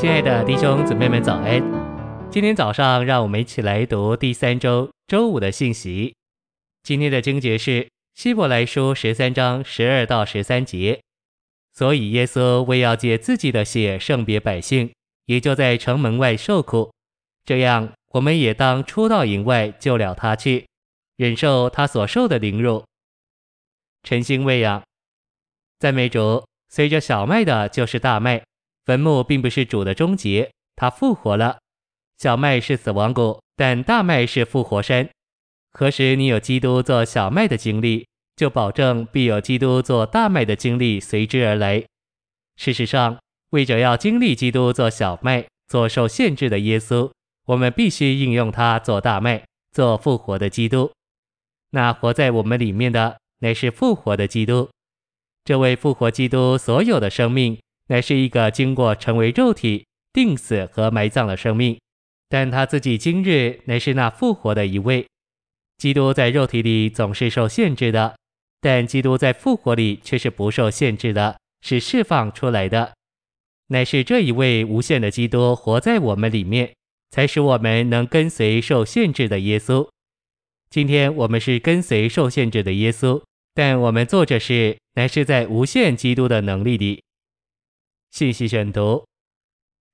亲爱的弟兄姊妹们早安，今天早上让我们一起来读第三周周五的信息。今天的经节是希伯来书13章12到13节，所以耶稣为要借自己的血圣别百姓，也就在城门外受苦，这样我们也当出到营外救了他去，忍受他所受的凌辱。晨星喂养，赞美主，随着小麦的就是大麦，坟墓并不是主的终结，他复活了。小麦是死亡谷，但大麦是复活山。何时你有基督做小麦的经历，就保证必有基督做大麦的经历随之而来。事实上，为着要经历基督做小麦，做受限制的耶稣，我们必须应用他做大麦，做复活的基督。那活在我们里面的，乃是复活的基督。这位复活基督所有的生命，乃是一个经过成为肉体、钉死和埋葬的生命，但他自己今日乃是那复活的一位。基督在肉体里总是受限制的，但基督在复活里却是不受限制的，是释放出来的。乃是这一位无限的基督活在我们里面，才使我们能跟随受限制的耶稣。今天我们是跟随受限制的耶稣，但我们做这事乃是在无限基督的能力里。信息选读，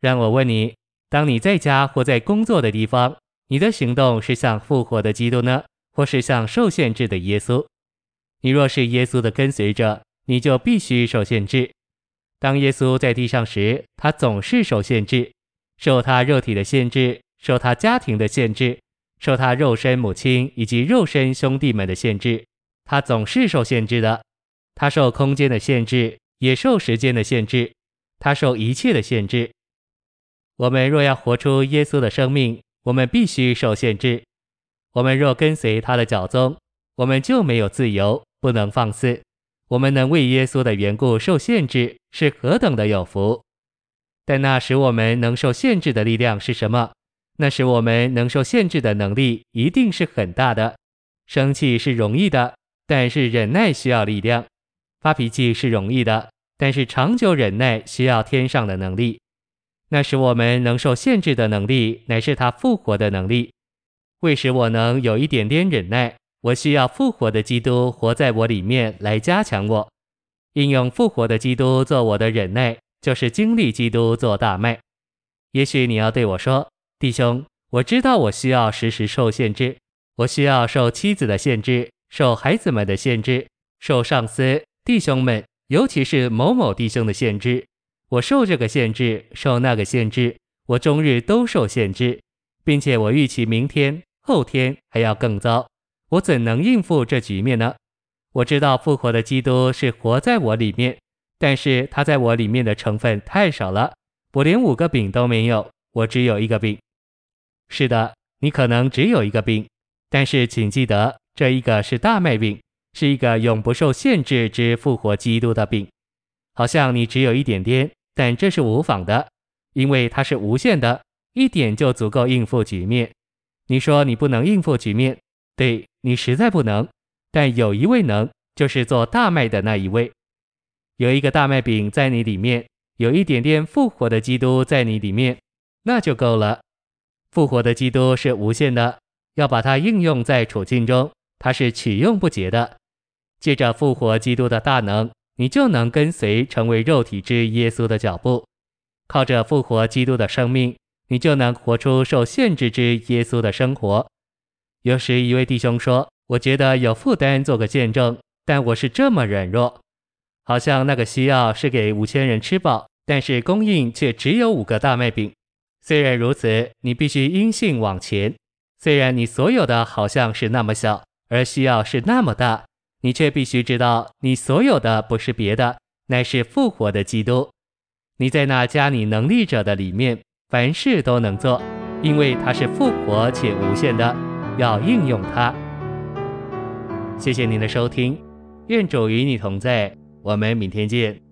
让我问你，当你在家或在工作的地方，你的行动是像复活的基督呢，或是像受限制的耶稣？你若是耶稣的跟随者，你就必须受限制。当耶稣在地上时，他总是受限制，受他肉体的限制，受他家庭的限制，受他肉身母亲以及肉身兄弟们的限制，他总是受限制的。他受空间的限制，也受时间的限制，他受一切的限制。我们若要活出耶稣的生命，我们必须受限制。我们若跟随他的脚踪，我们就没有自由，不能放肆。我们能为耶稣的缘故受限制，是何等的有福。但那使我们能受限制的力量是什么？那使我们能受限制的能力一定是很大的。生气是容易的，但是忍耐需要力量。发脾气是容易的，但是长久忍耐需要天上的能力。那使我们能受限制的能力，乃是他复活的能力。为使我能有一点点忍耐，我需要复活的基督活在我里面来加强我。应用复活的基督做我的忍耐，就是经历基督做大麦。也许你要对我说，弟兄，我知道我需要时时受限制，我需要受妻子的限制，受孩子们的限制，受上司、弟兄们，尤其是某某弟兄的限制。我受这个限制，受那个限制，我终日都受限制，并且我预期明天、后天还要更糟。我怎能应付这局面呢？我知道复活的基督是活在我里面，但是他在我里面的成分太少了，我连5个饼都没有，我只有1个饼。是的，你可能只有1个饼，但是请记得，这一个是大麦饼，是一个永不受限制之复活基督的饼。好像你只有一点点，但这是无妨的，因为它是无限的，一点就足够应付局面。你说你不能应付局面，对，你实在不能，但有一位能，就是做大麦的那一位。有一个大麦饼在你里面，有一点点复活的基督在你里面，那就够了。复活的基督是无限的，要把它应用在处境中，它是取用不竭的。借着复活基督的大能，你就能跟随成为肉体之耶稣的脚步。靠着复活基督的生命，你就能活出受限制之耶稣的生活。有时一位弟兄说，我觉得有负担做个见证，但我是这么软弱。好像那个需要是给5000人吃饱，但是供应却只有5个大麦饼。虽然如此，你必须因信往前。虽然你所有的好像是那么小，而需要是那么大，你却必须知道，你所有的不是别的，乃是复活的基督。你在那加你能力者的里面，凡事都能做，因为它是复活且无限的，要应用它。谢谢您的收听，愿主与你同在，我们明天见。